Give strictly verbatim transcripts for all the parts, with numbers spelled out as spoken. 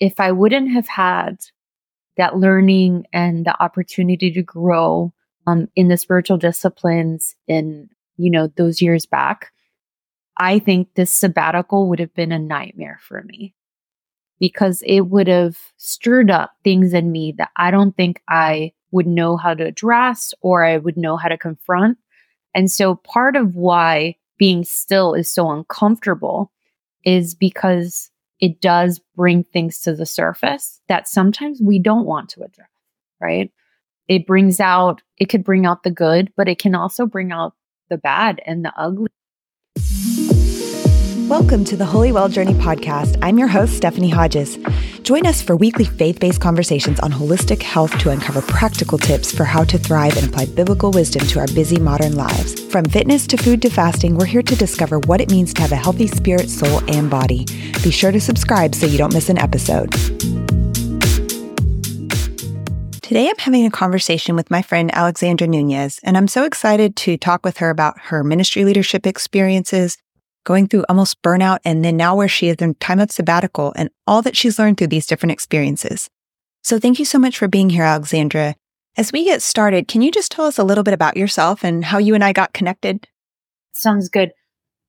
if I wouldn't have had that learning and the opportunity to grow um, in the spiritual disciplines in, you know, those years back, I think this sabbatical would have been a nightmare for me, because it would have stirred up things in me that I don't think I would know how to address or I would know how to confront. And so part of why being still is so uncomfortable is because it does bring things to the surface that sometimes we don't want to address, right? It brings out, it could bring out the good, but it can also bring out the bad and the ugly. Welcome to the Holy Well Journey podcast. I'm your host, Stephanie Hodges. Join us for weekly faith-based conversations on holistic health to uncover practical tips for how to thrive and apply biblical wisdom to our busy modern lives. From fitness to food to fasting, we're here to discover what it means to have a healthy spirit, soul, and body. Be sure to subscribe so you don't miss an episode. Today, I'm having a conversation with my friend Alexandra Nunez, and I'm so excited to talk with her about her ministry leadership experiences, going through almost burnout, and then now where she is in time of sabbatical and all that she's learned through these different experiences. So thank you so much for being here, Alexandra. As we get started, can you just tell us a little bit about yourself and how you and I got connected? Sounds good.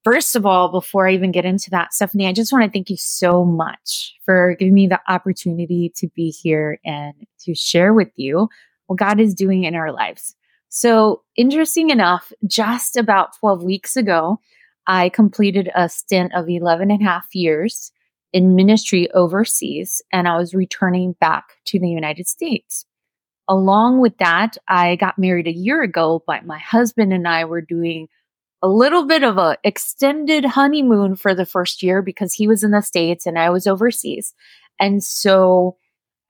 First of all, before I even get into that, Stephanie, I just want to thank you so much for giving me the opportunity to be here and to share with you what God is doing in our lives. So interesting enough, just about twelve weeks ago, I completed a stint of eleven and a half years in ministry overseas, and I was returning back to the United States. Along with that, I got married a year ago, but my husband and I were doing a little bit of an extended honeymoon for the first year because he was in the States and I was overseas. And so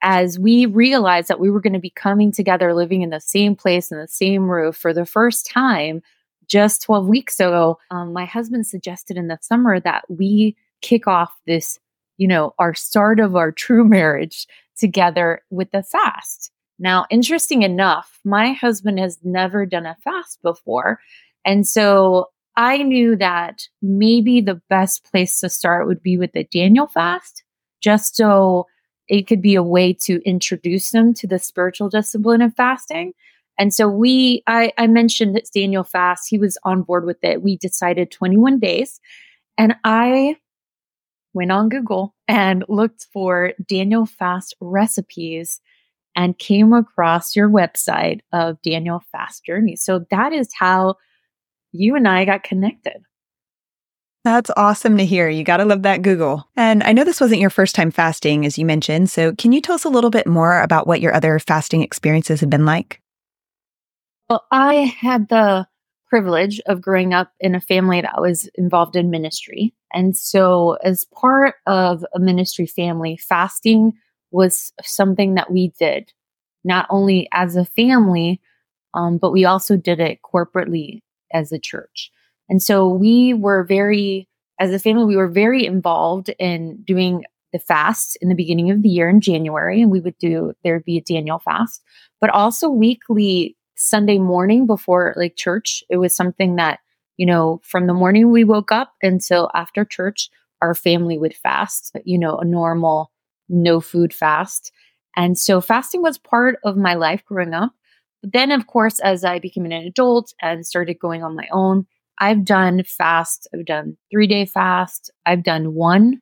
as we realized that we were going to be coming together, living in the same place, in the same roof for the first time, just twelve weeks ago, um, my husband suggested in the summer that we kick off this, you know, our start of our true marriage together with a fast. Now, interesting enough, my husband has never done a fast before. And so I knew that maybe the best place to start would be with the Daniel fast, just so it could be a way to introduce them to the spiritual discipline of fasting. And so we, I, I mentioned it's Daniel Fast. He was on board with it. We decided twenty-one days. And I went on Google and looked for Daniel Fast recipes and came across your website of Daniel Fast Journey. So that is how you and I got connected. That's awesome to hear. You got to love that Google. And I know this wasn't your first time fasting, as you mentioned. So can you tell us a little bit more about what your other fasting experiences have been like? Well, I had the privilege of growing up in a family that was involved in ministry. And so as part of a ministry family, fasting was something that we did, not only as a family, um, but we also did it corporately as a church. And so we were very, as a family, we were very involved in doing the fast in the beginning of the year in January. And we would do, there'd be a Daniel fast, but also weekly Sunday morning before like church. It was something that, you know, from the morning we woke up until after church, our family would fast, you know, a normal no food fast. And so fasting was part of my life growing up. But then, of course, as I became an adult and started going on my own, I've done fast. I've done three day fast. I've done one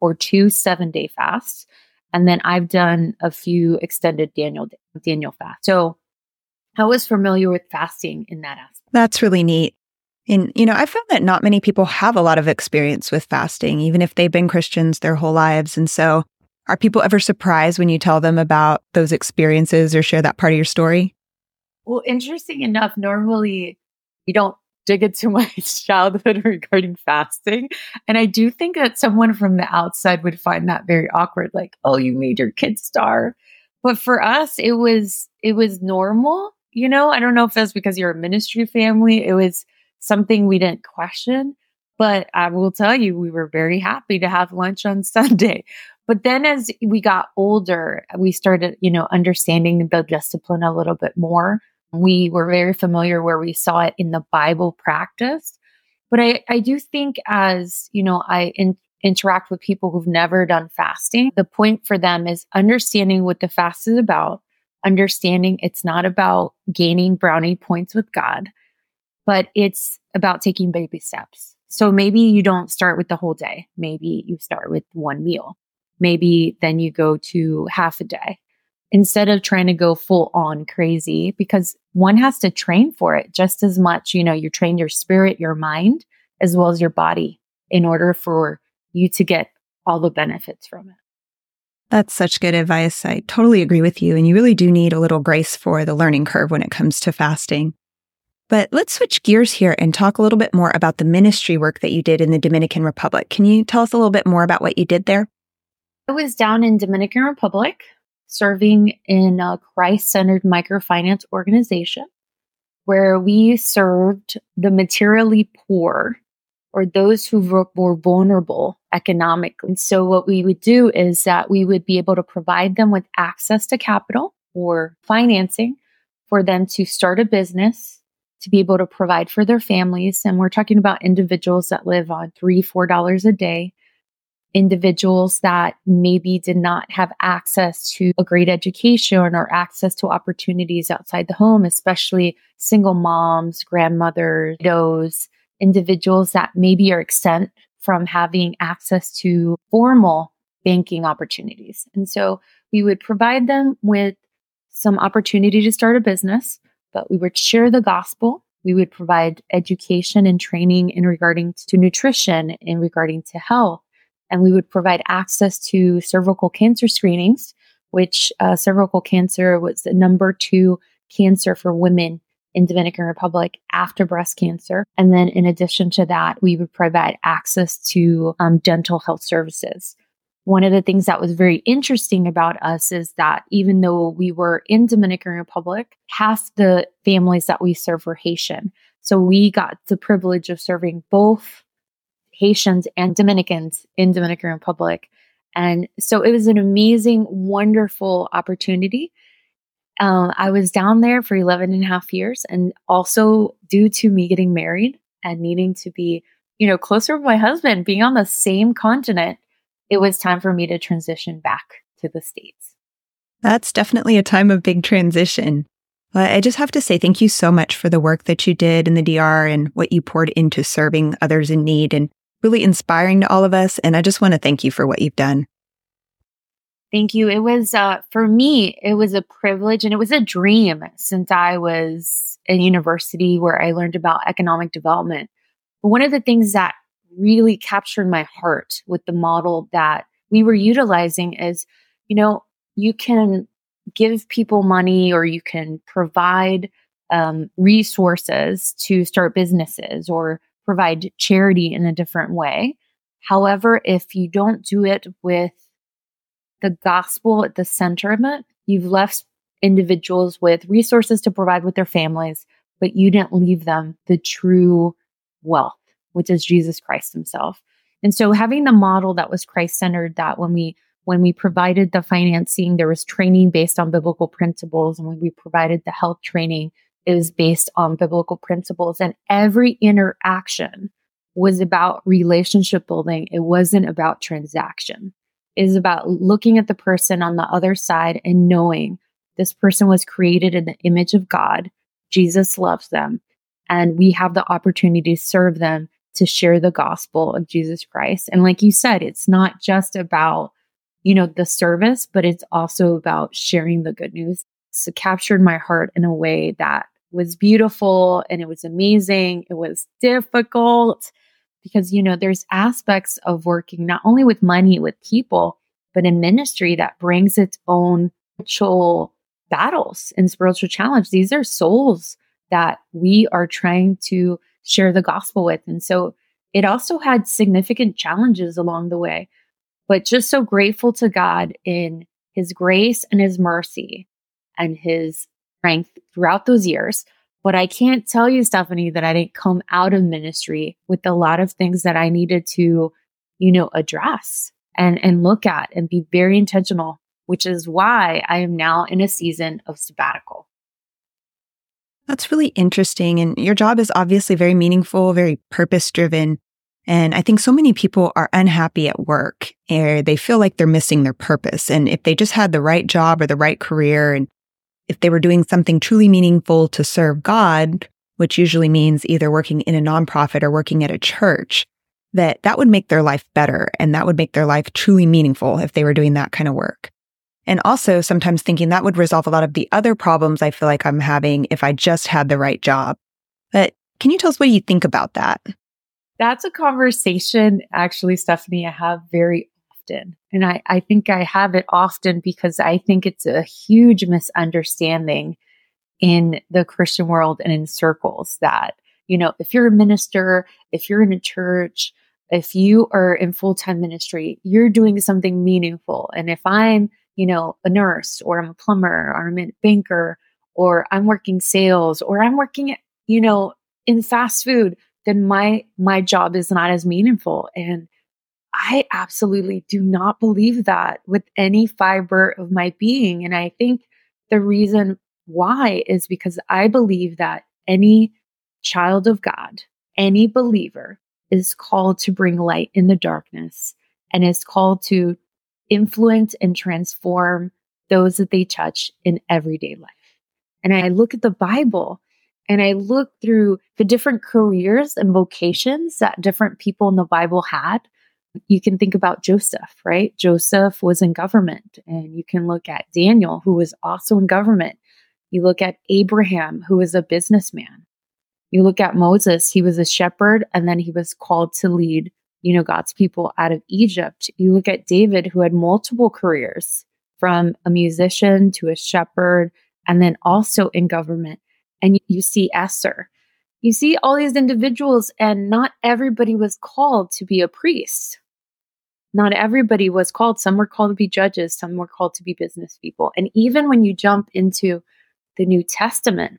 or two seven day fasts. And then I've done a few extended Daniel, Daniel fast. So I was familiar with fasting in that aspect. That's really neat. And, you know, I found that not many people have a lot of experience with fasting, even if they've been Christians their whole lives. And so are people ever surprised when you tell them about those experiences or share that part of your story? Well, interesting enough, normally you don't dig into my childhood regarding fasting. And I do think that someone from the outside would find that very awkward, like, oh, you made your kids starve. But for us, it was it was normal. You know, I don't know if that's because you're a ministry family. It was something we didn't question, but I will tell you, we were very happy to have lunch on Sunday. But then as we got older, we started, you know, understanding the discipline a little bit more. We were very familiar where we saw it in the Bible practice. But I, I do think as, you know, I in, interact with people who've never done fasting. The point for them is understanding what the fast is about, understanding it's not about gaining brownie points with God, but it's about taking baby steps. So maybe you don't start with the whole day. Maybe you start with one meal. Maybe then you go to half a day instead of trying to go full on crazy, because one has to train for it just as much. You know, you train your spirit, your mind, as well as your body in order for you to get all the benefits from it. That's such good advice. I totally agree with you. And you really do need a little grace for the learning curve when it comes to fasting. But let's switch gears here and talk a little bit more about the ministry work that you did in the Dominican Republic. Can you tell us a little bit more about what you did there? I was down in Dominican Republic serving in a Christ-centered microfinance organization where we served the materially poor or those who were vulnerable economically. And so what we would do is that we would be able to provide them with access to capital or financing for them to start a business, to be able to provide for their families. And we're talking about individuals that live on three dollars, four dollars a day, individuals that maybe did not have access to a great education or access to opportunities outside the home, especially single moms, grandmothers, those individuals that maybe are exempt from having access to formal banking opportunities. And so we would provide them with some opportunity to start a business, but we would share the gospel. We would provide education and training in regarding to nutrition, in regarding to health. And we would provide access to cervical cancer screenings, which uh, cervical cancer was the number two cancer for women in Dominican Republic after breast cancer. And then in addition to that, we would provide access to um, dental health services. One of the things that was very interesting about us is that even though we were in Dominican Republic, half the families that we served were Haitian. So we got the privilege of serving both Haitians and Dominicans in Dominican Republic. And so it was an amazing, wonderful opportunity. Um, I was down there for eleven and a half years. And also due to me getting married and needing to be, you know, closer with my husband, being on the same continent, it was time for me to transition back to the States. That's definitely a time of big transition. Well, I just have to say thank you so much for the work that you did in the D R and what you poured into serving others in need, and really inspiring to all of us. And I just want to thank you for what you've done. Thank you. It was, uh, for me, it was a privilege and it was a dream since I was in university where I learned about economic development. But one of the things that really captured my heart with the model that we were utilizing is, you know, you can give people money or you can provide um, resources to start businesses or provide charity in a different way. However, if you don't do it with the gospel at the center of it, you've left individuals with resources to provide with their families, but you didn't leave them the true wealth, which is Jesus Christ himself. And so having the model that was Christ-centered, that when we When we provided the financing, there was training based on biblical principles. And when we provided the health training, it was based on biblical principles. And every interaction was about relationship building. It wasn't about transaction. It is about looking at the person on the other side and knowing this person was created in the image of God. Jesus loves them. And we have the opportunity to serve them, to share the gospel of Jesus Christ. And like you said, it's not just about you know, the service, but it's also about sharing the good news. So it captured my heart in a way that was beautiful and it was amazing. It was difficult because, you know, there's aspects of working not only with money, with people, but in ministry that brings its own spiritual battles and spiritual challenge. These are souls that we are trying to share the gospel with. And so it also had significant challenges along the way. But just so grateful to God in his grace and his mercy and his strength throughout those years. But I can't tell you, Stephanie, that I didn't come out of ministry with a lot of things that I needed to, you know, address and, and look at and be very intentional, which is why I am now in a season of sabbatical. That's really interesting. And your job is obviously very meaningful, very purpose-driven. And I think so many people are unhappy at work, or they feel like they're missing their purpose. And if they just had the right job or the right career, and if they were doing something truly meaningful to serve God, which usually means either working in a nonprofit or working at a church, that that would make their life better, and that would make their life truly meaningful if they were doing that kind of work. And also sometimes thinking that would resolve a lot of the other problems I feel like I'm having if I just had the right job. But can you tell us what you think about that? That's a conversation, actually, Stephanie, I have very often. And I, I think I have it often because I think it's a huge misunderstanding in the Christian world and in circles that, you know, if you're a minister, if you're in a church, if you are in full-time ministry, you're doing something meaningful. And if I'm, you know, a nurse, or I'm a plumber, or I'm a banker, or I'm working sales, or I'm working, you know, in fast food, then my my job is not as meaningful. And I absolutely do not believe that with any fiber of my being. And I think the reason why is because I believe that any child of God, any believer, is called to bring light in the darkness and is called to influence and transform those that they touch in everyday life. And I look at the Bible and I look through the different careers and vocations that different people in the Bible had. You can think about Joseph, right? Joseph was in government. And you can look at Daniel, who was also in government. You look at Abraham, who was a businessman. You look at Moses, he was a shepherd, and then he was called to lead, you know, God's people out of Egypt. You look at David, who had multiple careers, from a musician to a shepherd, and then also in government. And you see Esther. You see all these individuals, and not everybody was called to be a priest. Not everybody was called. Some were called to be judges. Some were called to be business people. And even when you jump into the New Testament,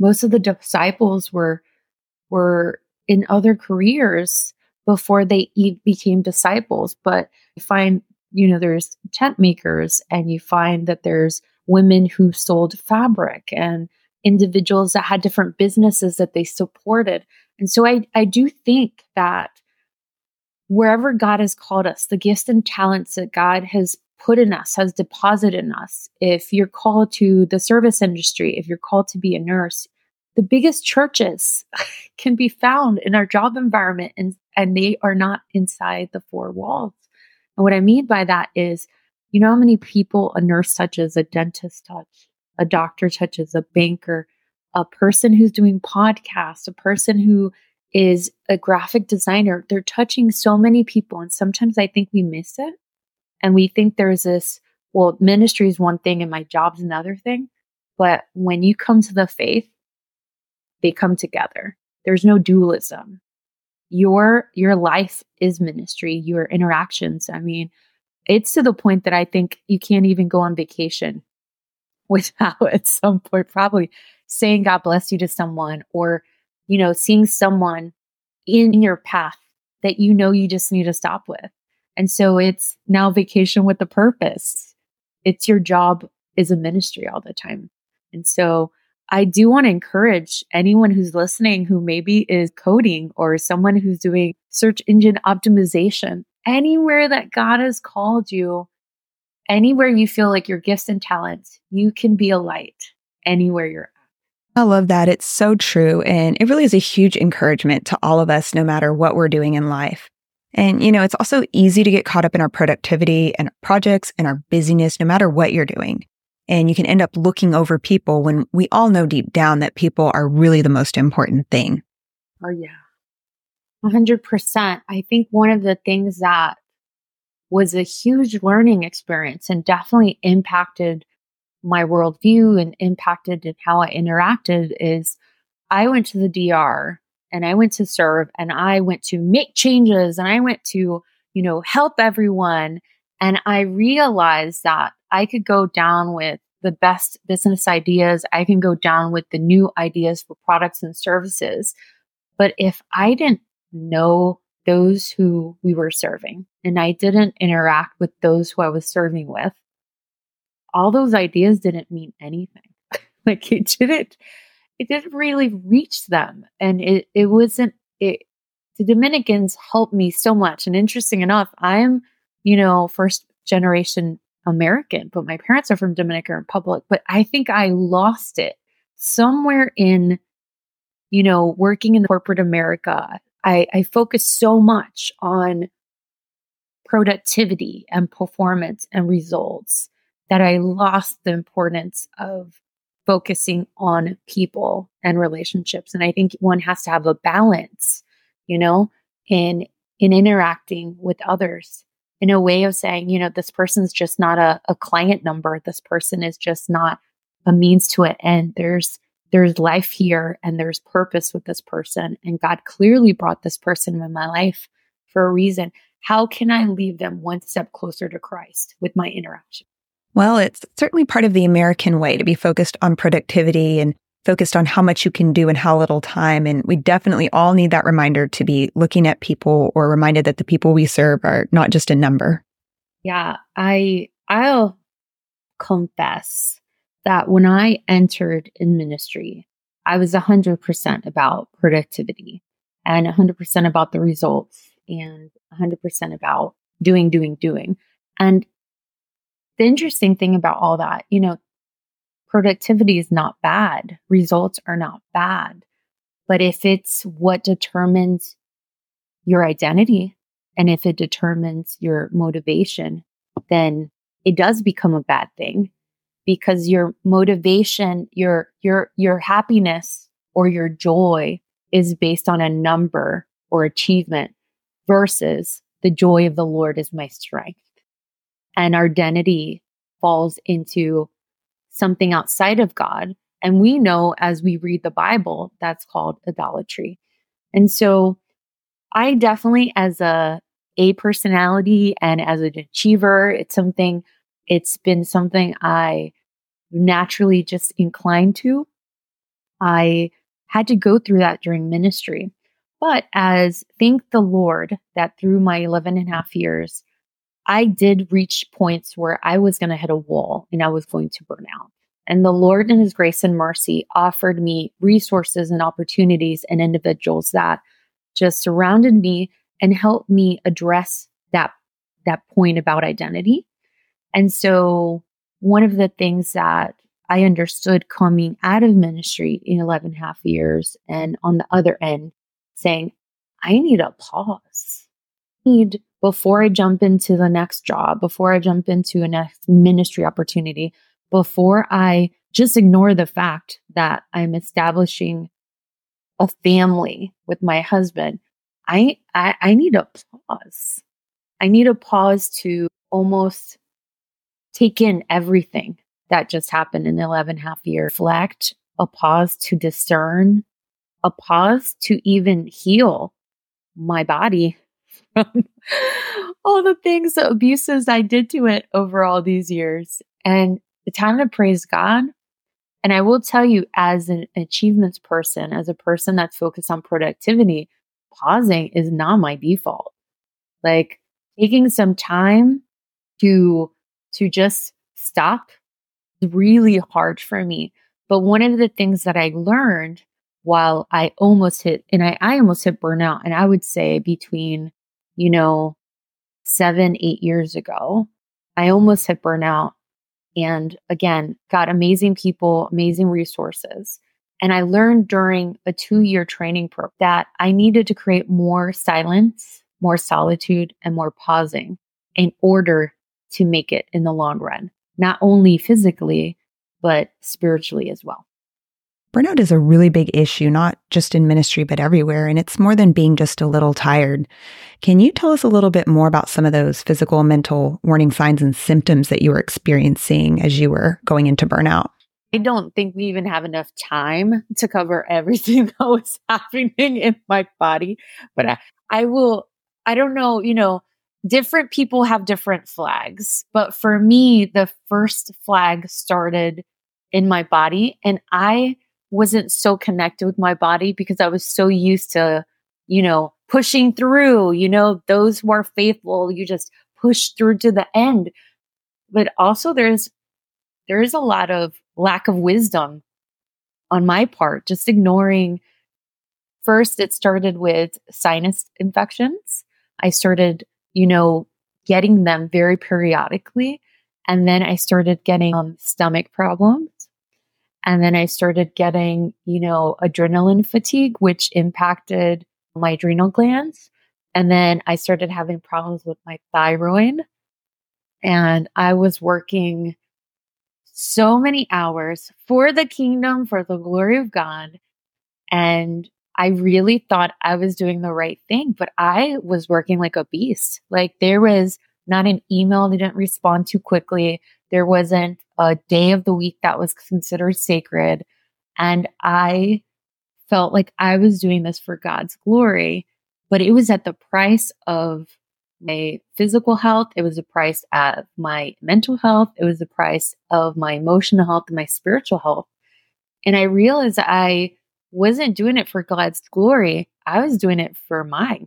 most of the disciples were were in other careers before they e- became disciples. But you find, you know, there's tent makers, and you find that there's women who sold fabric, and individuals that had different businesses that they supported. And so I, I do think that wherever God has called us, the gifts and talents that God has put in us, has deposited in us, if you're called to the service industry, if you're called to be a nurse, the biggest churches can be found in our job environment, and, and they are not inside the four walls. And what I mean by that is, you know how many people a nurse touches, a dentist touch, a doctor touches, a banker, a person who's doing podcasts, a person who is a graphic designer. They're touching so many people. And sometimes I think we miss it. And we think there's this, well, ministry is one thing and my job's another thing. But when you come to the faith, they come together. There's no dualism. Your, your life is ministry, your interactions. I mean, it's to the point that I think you can't even go on vacation without at some point probably saying God bless you to someone, or, you know, seeing someone in your path that you know you just need to stop with. And so it's now vacation with a purpose. It's your job is a ministry all the time. And so I do want to encourage anyone who's listening who maybe is coding or someone who's doing search engine optimization, anywhere that God has called you, anywhere you feel like your gifts and talents, you can be a light anywhere you're at. I love that. It's so true. And it really is a huge encouragement to all of us, no matter what we're doing in life. And, you know, it's also easy to get caught up in our productivity and our projects and our busyness, no matter what you're doing. And you can end up looking over people when we all know deep down that people are really the most important thing. Oh, yeah. one hundred percent. I think one of the things that was a huge learning experience and definitely impacted my worldview and impacted in how I interacted is I went to the D R and I went to serve and I went to make changes and I went to, you know, help everyone. And I realized that I could go down with the best business ideas. I can go down with the new ideas for products and services. But if I didn't know those who we were serving, and I didn't interact with those who I was serving with, all those ideas didn't mean anything. Like it didn't, it didn't really reach them. And it, it wasn't, it the Dominicans helped me so much. And interesting enough, I'm, you know, first generation American, but my parents are from Dominican Republic. But I think I lost it somewhere in, you know, working in corporate America. I, I focused so much on productivity and performance and results that I lost the importance of focusing on people and relationships. And I think one has to have a balance, you know, in in interacting with others in a way of saying, you know, this person's just not a, a client number. This person is just not a means to an end. There's there's life here and there's purpose with this person. And God clearly brought this person into my life for a reason. How can I leave them one step closer to Christ with my interaction? Well, it's certainly part of the American way to be focused on productivity and focused on how much you can do in how little time. And we definitely all need that reminder to be looking at people or reminded that the people we serve are not just a number. Yeah, I, I'll confess that when I entered in ministry, I was one hundred percent about productivity and one hundred percent about the results and one hundred percent about doing, doing, doing. And the interesting thing about all that, you know, productivity is not bad. Results are not bad. But if it's what determines your identity and if it determines your motivation, then it does become a bad thing, because your motivation, your, your, your happiness or your joy is based on a number or achievement versus the joy of the Lord is my strength. And our identity falls into something outside of God. And we know as we read the Bible, that's called idolatry. And so I definitely, as a, a personality and as an achiever, it's something, it's been something I naturally just inclined to. I had to go through that during ministry. But as thank the Lord that through my eleven and a half years, I did reach points where I was going to hit a wall and I was going to burn out. And the Lord in his grace and mercy offered me resources and opportunities and individuals that just surrounded me and helped me address that, that point about identity. And so one of the things that I understood coming out of ministry in eleven and a half years and on the other end saying, I need a pause. I need Before I jump into the next job, before I jump into a next ministry opportunity, before I just ignore the fact that I'm establishing a family with my husband, I, I, I need a pause. I need a pause to almost take in everything that just happened in the eleven and a half years. Reflect, a pause to discern, a pause to even heal my body. All the things, the abuses I did to it over all these years, and the time to praise God. And I will tell you, as an achievements person, as a person that's focused on productivity, pausing is not my default. Like taking some time to to just stop is really hard for me. But one of the things that I learned while I almost hit, and I, I almost hit burnout, and I would say between you know, seven, eight years ago, I almost hit burnout. And again, got amazing people, amazing resources. And I learned during a two-year training program that I needed to create more silence, more solitude, and more pausing in order to make it in the long run, not only physically, but spiritually as well. Burnout is a really big issue, not just in ministry, but everywhere. And it's more than being just a little tired. Can you tell us a little bit more about some of those physical, mental warning signs and symptoms that you were experiencing as you were going into burnout? I don't think we even have enough time to cover everything that was happening in my body. But I, I will, I don't know, you know, different people have different flags. But for me, the first flag started in my body. And I wasn't so connected with my body because I was so used to, you know, pushing through, you know, those who are faithful, you just push through to the end. But also there's, there is a lot of lack of wisdom on my part, just ignoring first it started with sinus infections. I started, you know, getting them very periodically. And then I started getting um, stomach problems. And then I started getting, you know, adrenaline fatigue, which impacted my adrenal glands. And then I started having problems with my thyroid. And I was working so many hours for the kingdom, for the glory of God. And I really thought I was doing the right thing, but I was working like a beast. Like there was not an email they didn't respond to quickly. There wasn't a day of the week that was considered sacred. And I felt like I was doing this for God's glory, but it was at the price of my physical health. It was the price of my mental health. It was the price of my emotional health and my spiritual health. And I realized I wasn't doing it for God's glory. I was doing it for mine.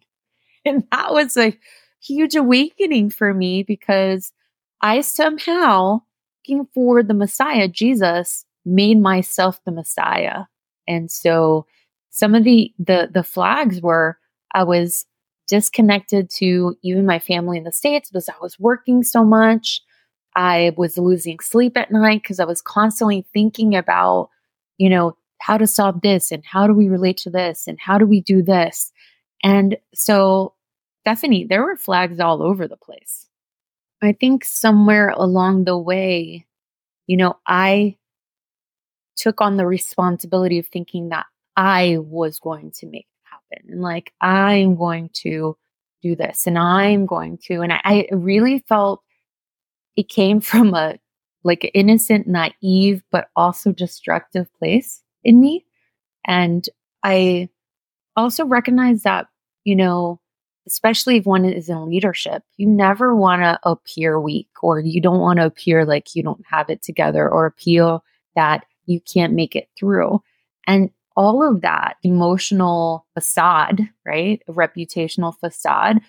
And that was a huge awakening for me because I somehow, looking for the Messiah, Jesus, made myself the Messiah. And so some of the, the, the flags were, I was disconnected to even my family in the States because I was working so much. I was losing sleep at night because I was constantly thinking about, you know, how to solve this and how do we relate to this and how do we do this? And so, Stephanie, there were flags all over the place. I think somewhere along the way, you know, I took on the responsibility of thinking that I was going to make it happen. And like, I'm going to do this and I'm going to. And I, I really felt it came from a like an innocent, naive, but also destructive place in me. And I also recognize that, you know, especially if one is in leadership, you never want to appear weak, or you don't want to appear like you don't have it together, or appear that you can't make it through. And all of that emotional facade, right? A reputational facade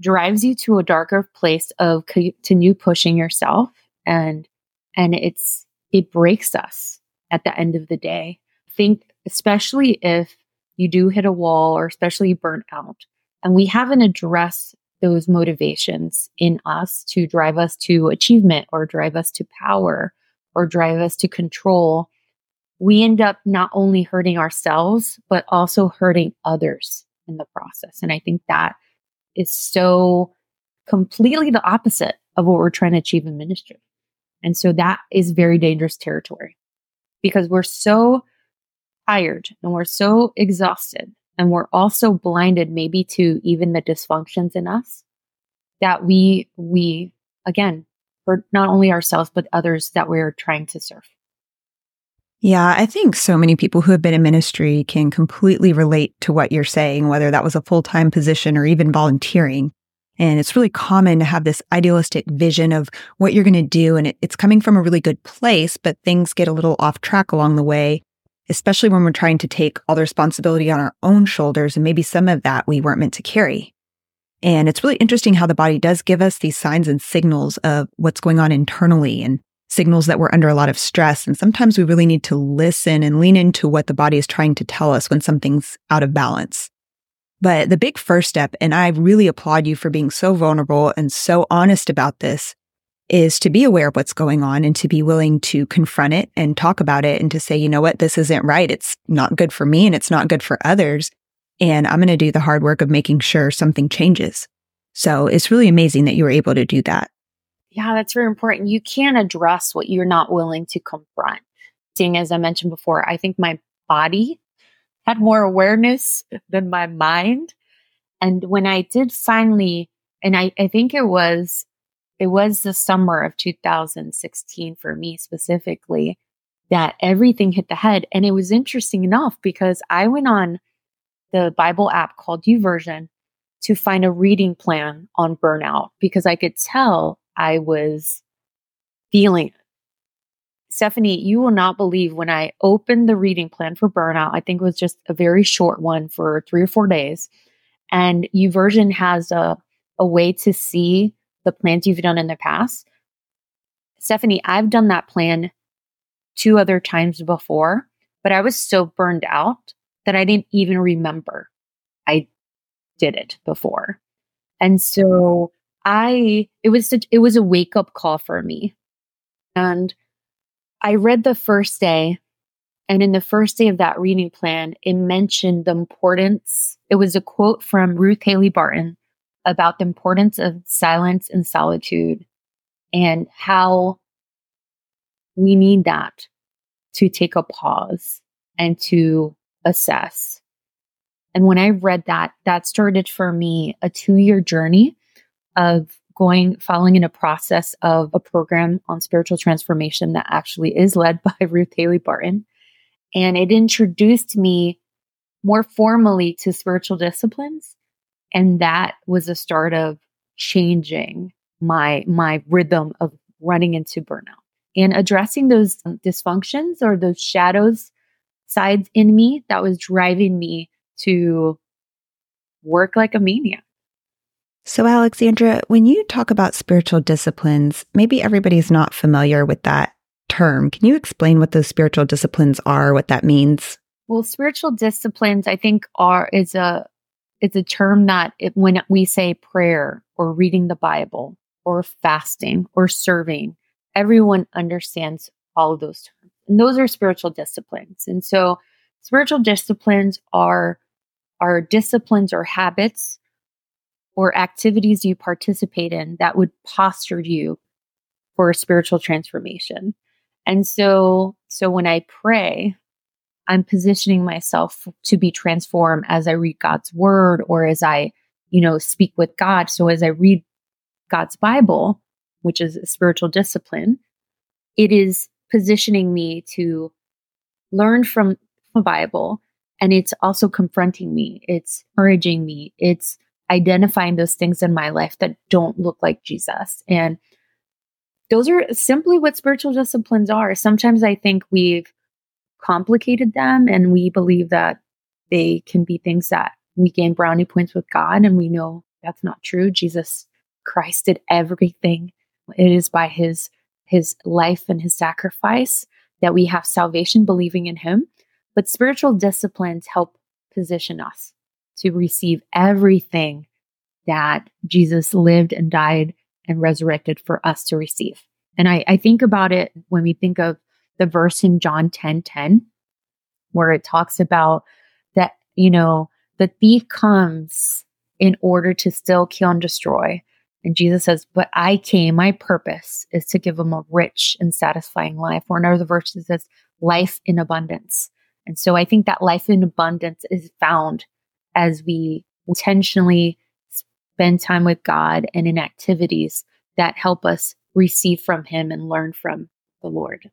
drives you to a darker place of continue pushing yourself. And, and it's, it breaks us at the end of the day. Think, especially if you do hit a wall or especially burn out, and we haven't addressed those motivations in us to drive us to achievement or drive us to power or drive us to control, we end up not only hurting ourselves, but also hurting others in the process. And I think that is so completely the opposite of what we're trying to achieve in ministry. And so that is very dangerous territory because we're so tired and we're so exhausted. And we're also blinded maybe to even the dysfunctions in us that we, we again, hurt not only ourselves, but others that we're trying to serve. Yeah, I think so many people who have been in ministry can completely relate to what you're saying, whether that was a full-time position or even volunteering. And it's really common to have this idealistic vision of what you're going to do. And it, it's coming from a really good place, but things get a little off track along the way, especially when we're trying to take all the responsibility on our own shoulders, and maybe some of that we weren't meant to carry. And it's really interesting how the body does give us these signs and signals of what's going on internally and signals that we're under a lot of stress. And sometimes we really need to listen and lean into what the body is trying to tell us when something's out of balance. But the big first step, and I really applaud you for being so vulnerable and so honest about this, is to be aware of what's going on and to be willing to confront it and talk about it and to say, you know what, this isn't right. It's not good for me and it's not good for others. And I'm going to do the hard work of making sure something changes. So it's really amazing that you were able to do that. Yeah, that's very important. You can't address what you're not willing to confront. Seeing as I mentioned before, I think my body had more awareness than my mind. And when I did finally, and I, I think it was, It was the summer of two thousand sixteen for me specifically that everything hit the head. And it was interesting enough because I went on the Bible app called YouVersion to find a reading plan on burnout because I could tell I was feeling it. Stephanie, you will not believe when I opened the reading plan for burnout, I think it was just a very short one for three or four days. And YouVersion has a, a way to see the plans you've done in the past. Stephanie, I've done that plan two other times before, but I was so burned out that I didn't even remember I did it before. And so I, it was, such, it was a wake up call for me. And I read the first day, and in the first day of that reading plan, it mentioned the importance. It was a quote from Ruth Haley Barton about the importance of silence and solitude and how we need that to take a pause and to assess. And when I read that, that started for me a two-year journey of going, following in a process of a program on spiritual transformation that actually is led by Ruth Haley Barton. And it introduced me more formally to spiritual disciplines. And that was the start of changing my, my rhythm of running into burnout and addressing those dysfunctions or those shadows sides in me that was driving me to work like a maniac. So, Alexandra, when you talk about spiritual disciplines, maybe everybody's not familiar with that term. Can you explain what those spiritual disciplines are, what that means? Well, spiritual disciplines, I think, are is a it's a term that it, when we say prayer or reading the Bible or fasting or serving, everyone understands all of those terms. And those are spiritual disciplines. And so spiritual disciplines are, are disciplines or habits or activities you participate in that would posture you for a spiritual transformation. And so, so when I pray, I'm positioning myself to be transformed as I read God's word or as I, you know, speak with God. So as I read God's Bible, which is a spiritual discipline, it is positioning me to learn from the Bible, and it's also confronting me, it's encouraging me, it's identifying those things in my life that don't look like Jesus. And those are simply what spiritual disciplines are. Sometimes I think we've complicated them and we believe that they can be things that we gain brownie points with God, and we know that's not true. Jesus Christ did everything. It is by his his life and his sacrifice that we have salvation, believing in him. But spiritual disciplines help position us to receive everything that Jesus lived and died and resurrected for us to receive. And I, I think about it when we think of the verse in John ten ten, where it talks about that, you know, the thief comes in order to steal, kill, and destroy. And Jesus says, but I came, my purpose is to give them a rich and satisfying life. Or another verse that says, life in abundance. And so I think that life in abundance is found as we intentionally spend time with God and in activities that help us receive from him and learn from the Lord.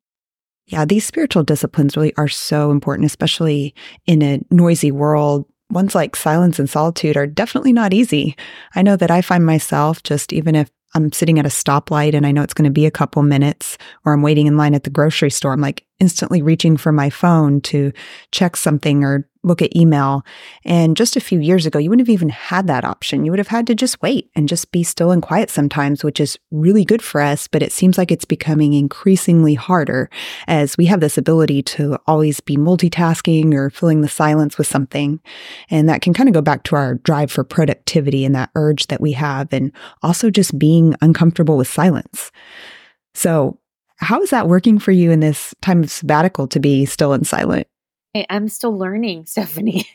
Yeah, these spiritual disciplines really are so important, especially in a noisy world. Ones like silence and solitude are definitely not easy. I know that I find myself just, even if I'm sitting at a stoplight and I know it's going to be a couple minutes, or I'm waiting in line at the grocery store, I'm like instantly reaching for my phone to check something or look at email. And just a few years ago, you wouldn't have even had that option. You would have had to just wait and just be still and quiet sometimes, which is really good for us. But it seems like it's becoming increasingly harder as we have this ability to always be multitasking or filling the silence with something. And that can kind of go back to our drive for productivity and that urge that we have, and also just being uncomfortable with silence. So how is that working for you in this time of sabbatical to be still and silent? I'm still learning, Stephanie.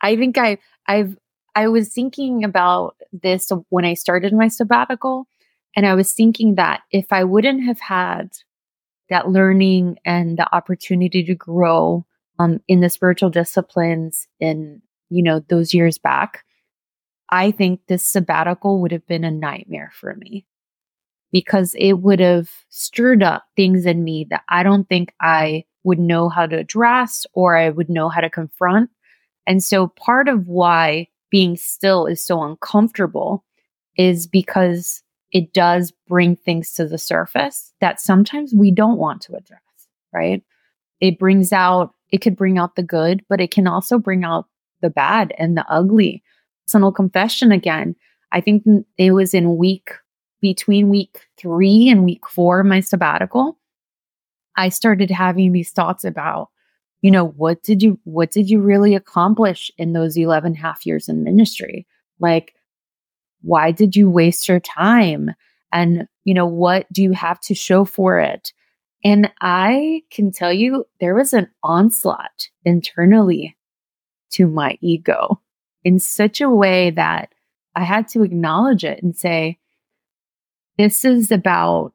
I think I I've I was thinking about this when I started my sabbatical, and I was thinking that if I wouldn't have had that learning and the opportunity to grow um, in the spiritual disciplines in, you know, those years back, I think this sabbatical would have been a nightmare for me, because it would have stirred up things in me that I don't think I would know how to address or I would know how to confront. And so part of why being still is so uncomfortable is because it does bring things to the surface that sometimes we don't want to address, right? It brings out, it could bring out the good, but it can also bring out the bad and the ugly. Personal confession again. I think it was in week, between week three and week four of my sabbatical, I started having these thoughts about you know, what did you, what did you really accomplish in those eleven half years in ministry? Like, why did you waste your time? And, you know, what do you have to show for it? And I can tell you, there was an onslaught internally to my ego in such a way that I had to acknowledge it and say, this is about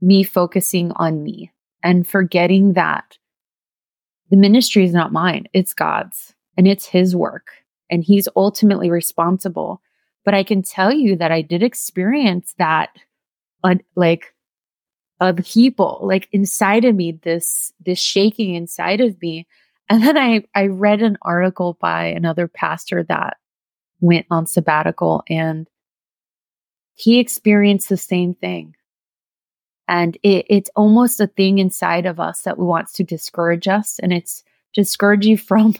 me focusing on me and forgetting that the ministry is not mine, it's God's, and it's His work, and He's ultimately responsible. But I can tell you that I did experience that, uh, like, upheaval, like inside of me, this this shaking inside of me. And then I I read an article by another pastor that went on sabbatical, and he experienced the same thing. And it, it's almost a thing inside of us that wants to discourage us, and it's discourage you from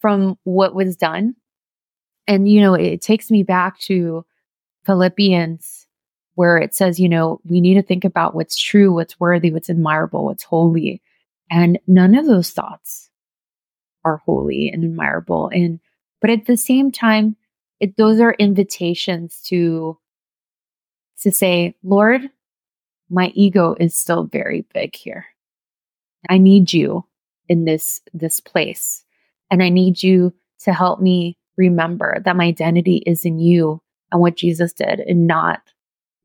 from what was done. And, you know, it takes me back to Philippians, where it says, you know, we need to think about what's true, what's worthy, what's admirable, what's holy. And none of those thoughts are holy and admirable. And, but at the same time, it, those are invitations to, to say, Lord, my ego is still very big here. I need you in this, this place. And I need you to help me remember that my identity is in you and what Jesus did, and not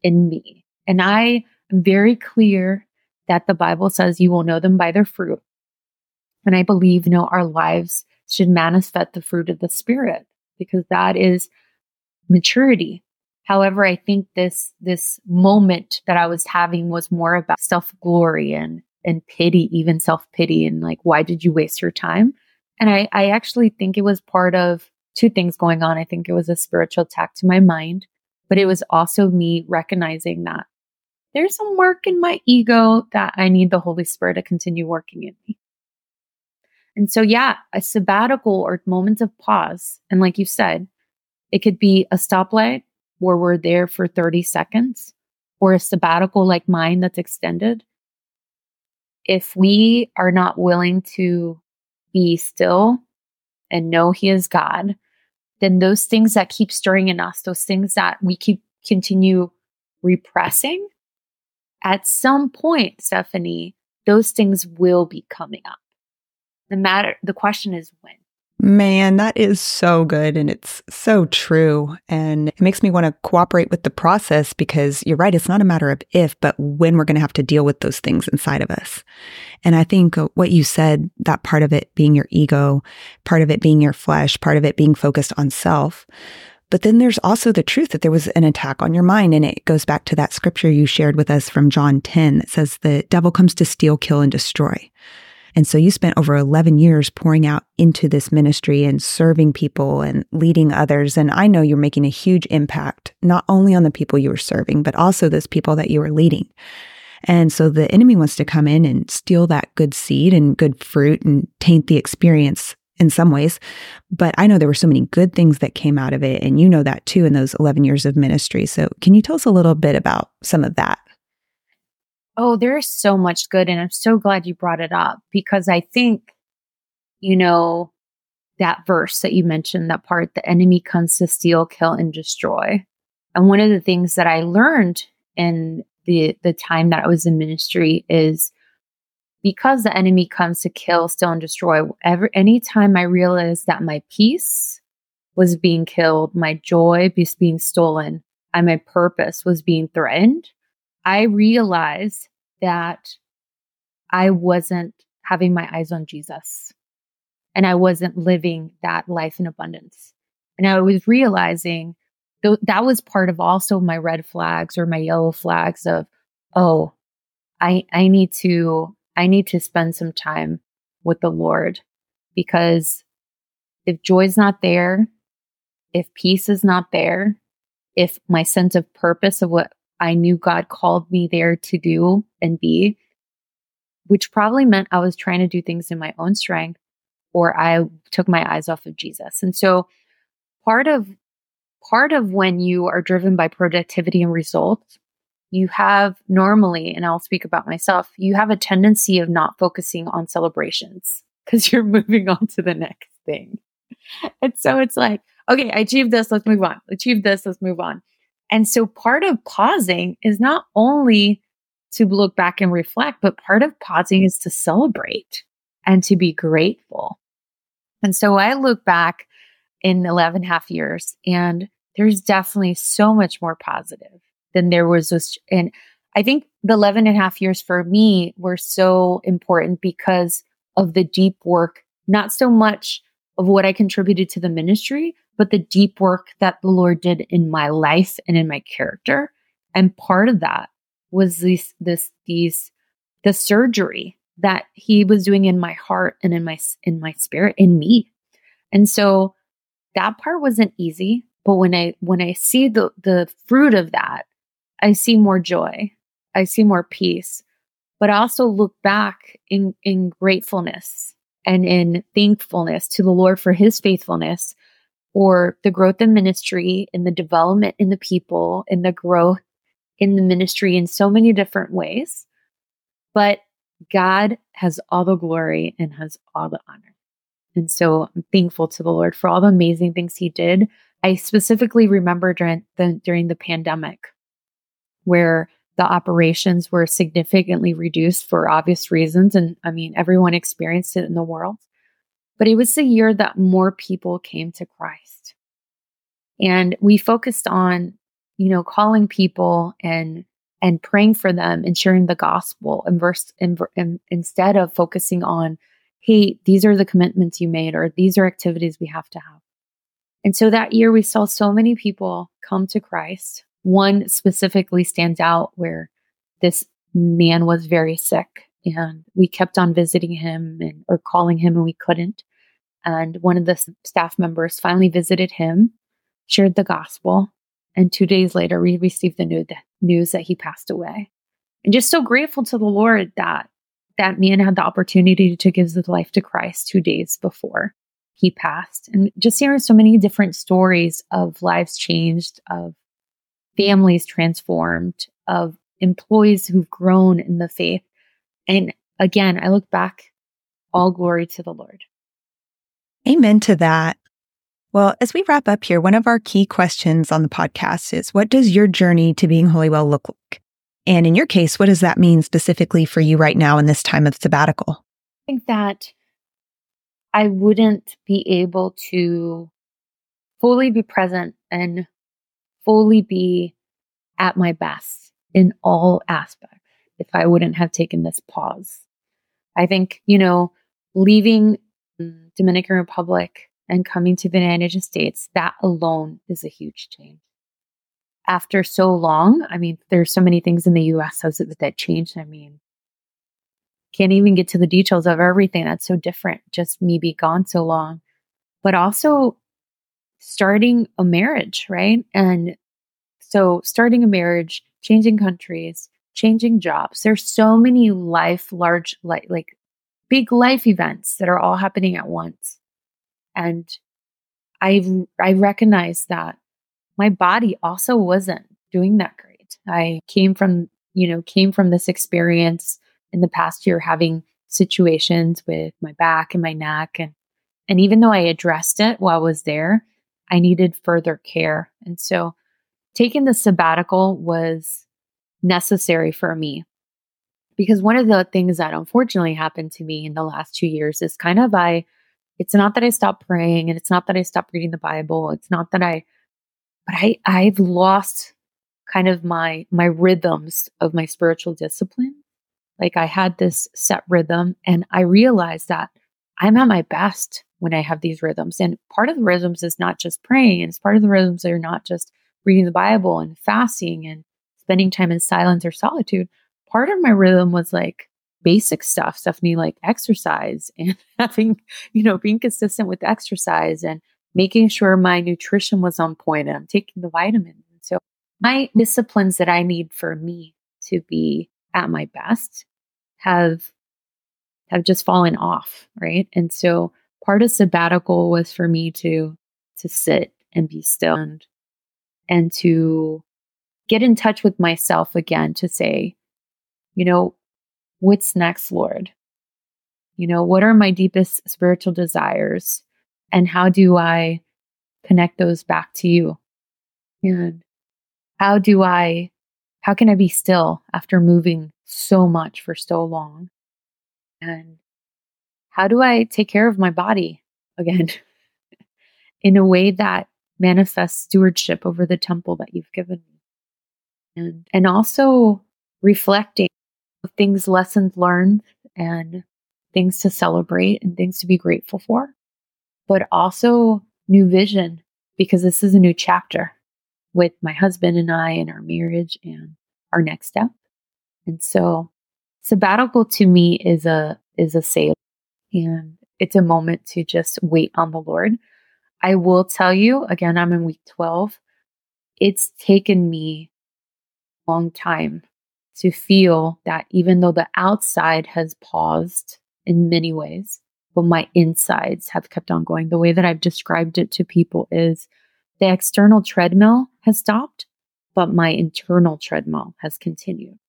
in me. And I am very clear that the Bible says you will know them by their fruit. And I believe, you know, our lives should manifest the fruit of the Spirit, because that is maturity. However, I think this this moment that I was having was more about self-glory and and pity, even self-pity, and like, why did you waste your time? And I, I actually think it was part of two things going on. I think it was a spiritual attack to my mind, but it was also me recognizing that there's some work in my ego that I need the Holy Spirit to continue working in me. And so, yeah, a sabbatical or moments of pause. And like you said, it could be a stoplight where we're there for thirty seconds, or a sabbatical like mine that's extended. If we are not willing to be still and know He is God, then those things that keep stirring in us, those things that we keep continue repressing, at some point, Stephanie, those things will be coming up. The matter, the question is when. Man, that is so good. And it's so true. And it makes me want to cooperate with the process, because you're right. It's not a matter of if, but when we're going to have to deal with those things inside of us. And I think what you said, that part of it being your ego, part of it being your flesh, part of it being focused on self. But then there's also the truth that there was an attack on your mind. And it goes back to that scripture you shared with us from John ten that says the devil comes to steal, kill, and destroy. And so you spent over eleven years pouring out into this ministry and serving people and leading others. And I know you're making a huge impact, not only on the people you were serving, but also those people that you were leading. And so the enemy wants to come in and steal that good seed and good fruit and taint the experience in some ways. But I know there were so many good things that came out of it. And you know that too, in those eleven years of ministry. So can you tell us a little bit about some of that? Oh, there's so much good. And I'm so glad you brought it up, because I think, you know, that verse that you mentioned, that part, the enemy comes to steal, kill, and destroy. And one of the things that I learned in the the time that I was in ministry is, because the enemy comes to kill, steal, and destroy, every, anytime I realized that my peace was being killed, my joy was being stolen, and my purpose was being threatened, I realized that I wasn't having my eyes on Jesus, and I wasn't living that life in abundance. And I was realizing th- that was part of also my red flags or my yellow flags of, oh, I I need to I need to spend some time with the Lord, because if joy's not there, if peace is not there, if my sense of purpose of what I knew God called me there to do and be, which probably meant I was trying to do things in my own strength, or I took my eyes off of Jesus. And so part of part of when you are driven by productivity and results, you have normally, and I'll speak about myself, you have a tendency of not focusing on celebrations. because you're moving on to the next thing. And so it's like, okay, I achieved this, let's move on. Achieve this, let's move on. And so part of pausing is not only to look back and reflect, but part of pausing is to celebrate and to be grateful. And so I look back in eleven and a half years, and there's definitely so much more positive than there was. This, and I think the eleven and a half years for me were so important because of the deep work, not so much of what I contributed to the ministry, but the deep work that the Lord did in my life and in my character. And part of that was this, this, these, the surgery that He was doing in my heart and in my, in my spirit, in me. And so that part wasn't easy, but when I, when I see the, the fruit of that, I see more joy, I see more peace, but I also look back in, in gratefulness and in thankfulness to the Lord for His faithfulness, or the growth in ministry, in the development in the people, in the growth in the ministry in so many different ways. But God has all the glory and has all the honor. And so I'm thankful to the Lord for all the amazing things He did. I specifically remember during the, during the pandemic where the operations were significantly reduced for obvious reasons. And I mean, everyone experienced it in the world. But it was the year that more people came to Christ. And we focused on, you know, calling people and and praying for them and sharing the gospel, and verse, and, and instead of focusing on, hey, these are the commitments you made, or these are activities we have to have. And so that year we saw so many people come to Christ. One specifically stands out where this man was very sick, and we kept on visiting him and or calling him, and we couldn't. And one of the s- staff members finally visited him, shared the gospel, and two days later, we received the new de- news that he passed away. And just so grateful to the Lord that that man had the opportunity to give his life to Christ two days before he passed. And just hearing so many different stories of lives changed, of families transformed, of employees who've grown in the faith. And again, I look back, all glory to the Lord. Amen to that. Well, as we wrap up here, one of our key questions on the podcast is, what does your journey to being Holy Well look like? And in your case, what does that mean specifically for you right now in this time of sabbatical? I think that I wouldn't be able to fully be present and fully be at my best in all aspects if I wouldn't have taken this pause. I think, you know, leaving Dominican Republic and coming to the United States, that alone is a huge change. After so long, I mean, there's so many things in the U S that changed. I mean, can't even get to the details of everything that's so different, just me be gone so long. But also starting a marriage, right? And so starting a marriage, changing countries, changing jobs. There's so many life, large, like, like big life events that are all happening at once. And I I recognized that my body also wasn't doing that great. I came from, you know, came from this experience in the past year having situations with my back and my neck. And, and even though I addressed it while I was there, I needed further care. And so taking the sabbatical was necessary for me, because one of the things that unfortunately happened to me in the last two years is kind of I It's not that I stopped praying, and it's not that I stopped reading the Bible. It's not that I, but I, I've lost kind of my, my rhythms of my spiritual discipline. Like I had this set rhythm, and I realized that I'm at my best when I have these rhythms. And part of the rhythms is not just praying, and it's part of the rhythms that are not just reading the Bible and fasting and spending time in silence or solitude. Part of my rhythm was like basic stuff, Stephanie, like exercise and having, you know, being consistent with exercise and making sure my nutrition was on point and I'm taking the vitamins. And so my disciplines that I need for me to be at my best have, have just fallen off. Right. And so part of sabbatical was for me to, to sit and be still and, and to get in touch with myself again, to say, you know, what's next, Lord? You know, what are my deepest spiritual desires? And how do I connect those back to you? And how do I, how can I be still after moving so much for so long? And how do I take care of my body again in a way that manifests stewardship over the temple that you've given me? And, and also reflecting things, lessons learned, and things to celebrate and things to be grateful for, but also new vision, because this is a new chapter with my husband and I and our marriage and our next step. And so sabbatical to me is a, is a sail, and it's a moment to just wait on the Lord. I will tell you again, I'm in week twelve. It's taken me a long time to feel that even though the outside has paused in many ways, but my insides have kept on going. The way that I've described it to people is the external treadmill has stopped, but my internal treadmill has continued.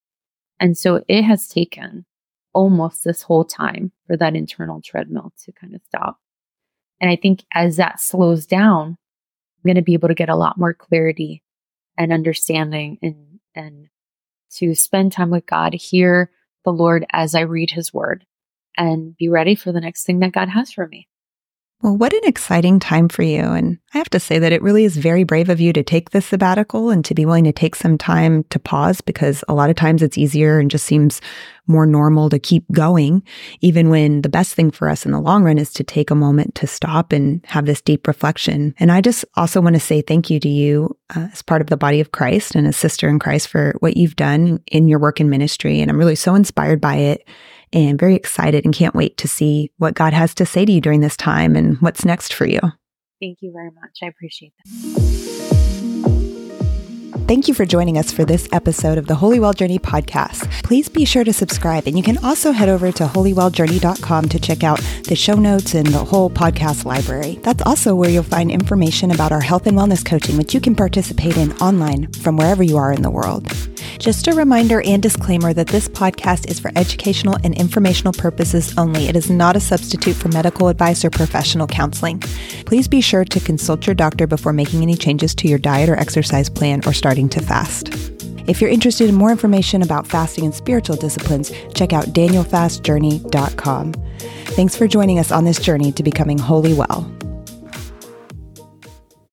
And so it has taken almost this whole time for that internal treadmill to kind of stop. And I think as that slows down, I'm going to be able to get a lot more clarity and understanding, and, and to spend time with God, hear the Lord as I read his word, and be ready for the next thing that God has for me. Well, what an exciting time for you. And I have to say that it really is very brave of you to take this sabbatical and to be willing to take some time to pause, because a lot of times it's easier and just seems more normal to keep going, even when the best thing for us in the long run is to take a moment to stop and have this deep reflection. And I just also want to say thank you to you uh, as part of the body of Christ and as sister in Christ for what you've done in your work in ministry. And I'm really so inspired by it, and very excited, and can't wait to see what God has to say to you during this time and what's next for you. Thank you very much. I appreciate that. Thank you for joining us for this episode of the Holy Well Journey podcast. Please be sure to subscribe, and you can also head over to holy well journey dot com to check out the show notes and the whole podcast library. That's also where you'll find information about our health and wellness coaching, which you can participate in online from wherever you are in the world. Just a reminder and disclaimer that this podcast is for educational and informational purposes only. It is not a substitute for medical advice or professional counseling. Please be sure to consult your doctor before making any changes to your diet or exercise plan or starting to fast. If you're interested in more information about fasting and spiritual disciplines, check out daniel fast journey dot com. Thanks for joining us on this journey to becoming wholly well.